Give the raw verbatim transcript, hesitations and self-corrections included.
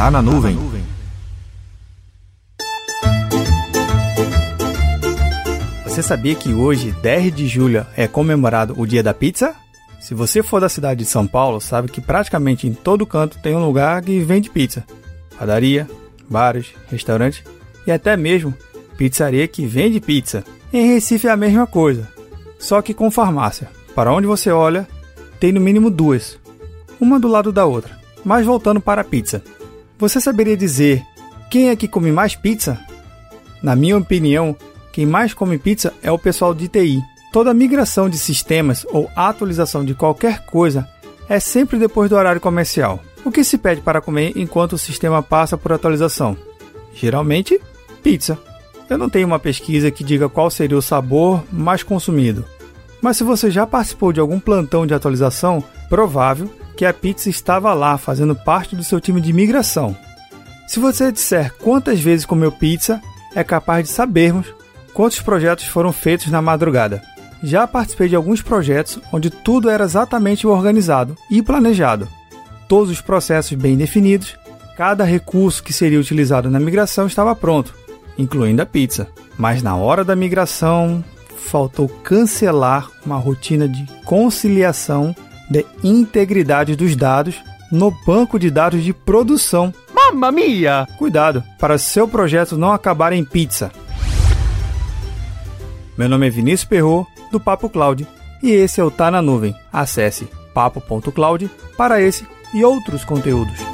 Tá na nuvem. Você sabia que hoje, dez de julho, é comemorado o Dia da Pizza? Se você for da cidade de São Paulo, sabe que praticamente em todo canto tem um lugar que vende pizza. Padaria, bares, restaurantes e até mesmo pizzaria que vende pizza. Em Recife é a mesma coisa, só que com farmácia. Para onde você olha, tem no mínimo duas, uma do lado da outra. Mas voltando para a pizza, você saberia dizer quem é que come mais pizza? Na minha opinião, quem mais come pizza é o pessoal de T I. Toda migração de sistemas ou atualização de qualquer coisa é sempre depois do horário comercial. O que se pede para comer enquanto o sistema passa por atualização? Geralmente, pizza. Eu não tenho uma pesquisa que diga qual seria o sabor mais consumido. Mas se você já participou de algum plantão de atualização, provável que a pizza estava lá fazendo parte do seu time de migração. Se você disser quantas vezes comeu pizza, é capaz de sabermos quantos projetos foram feitos na madrugada. Já participei de alguns projetos onde tudo era exatamente organizado e planejado. Todos os processos bem definidos, cada recurso que seria utilizado na migração estava pronto, incluindo a pizza. Mas na hora da migração, faltou cancelar uma rotina de conciliação de integridade dos dados no banco de dados de produção. Mamma mia! Cuidado, para seu projeto não acabar em pizza. Meu nome é Vinícius Perro, do Papo Cloud, e esse é o Tá na Nuvem. Acesse papo ponto cloud para esse e outros conteúdos.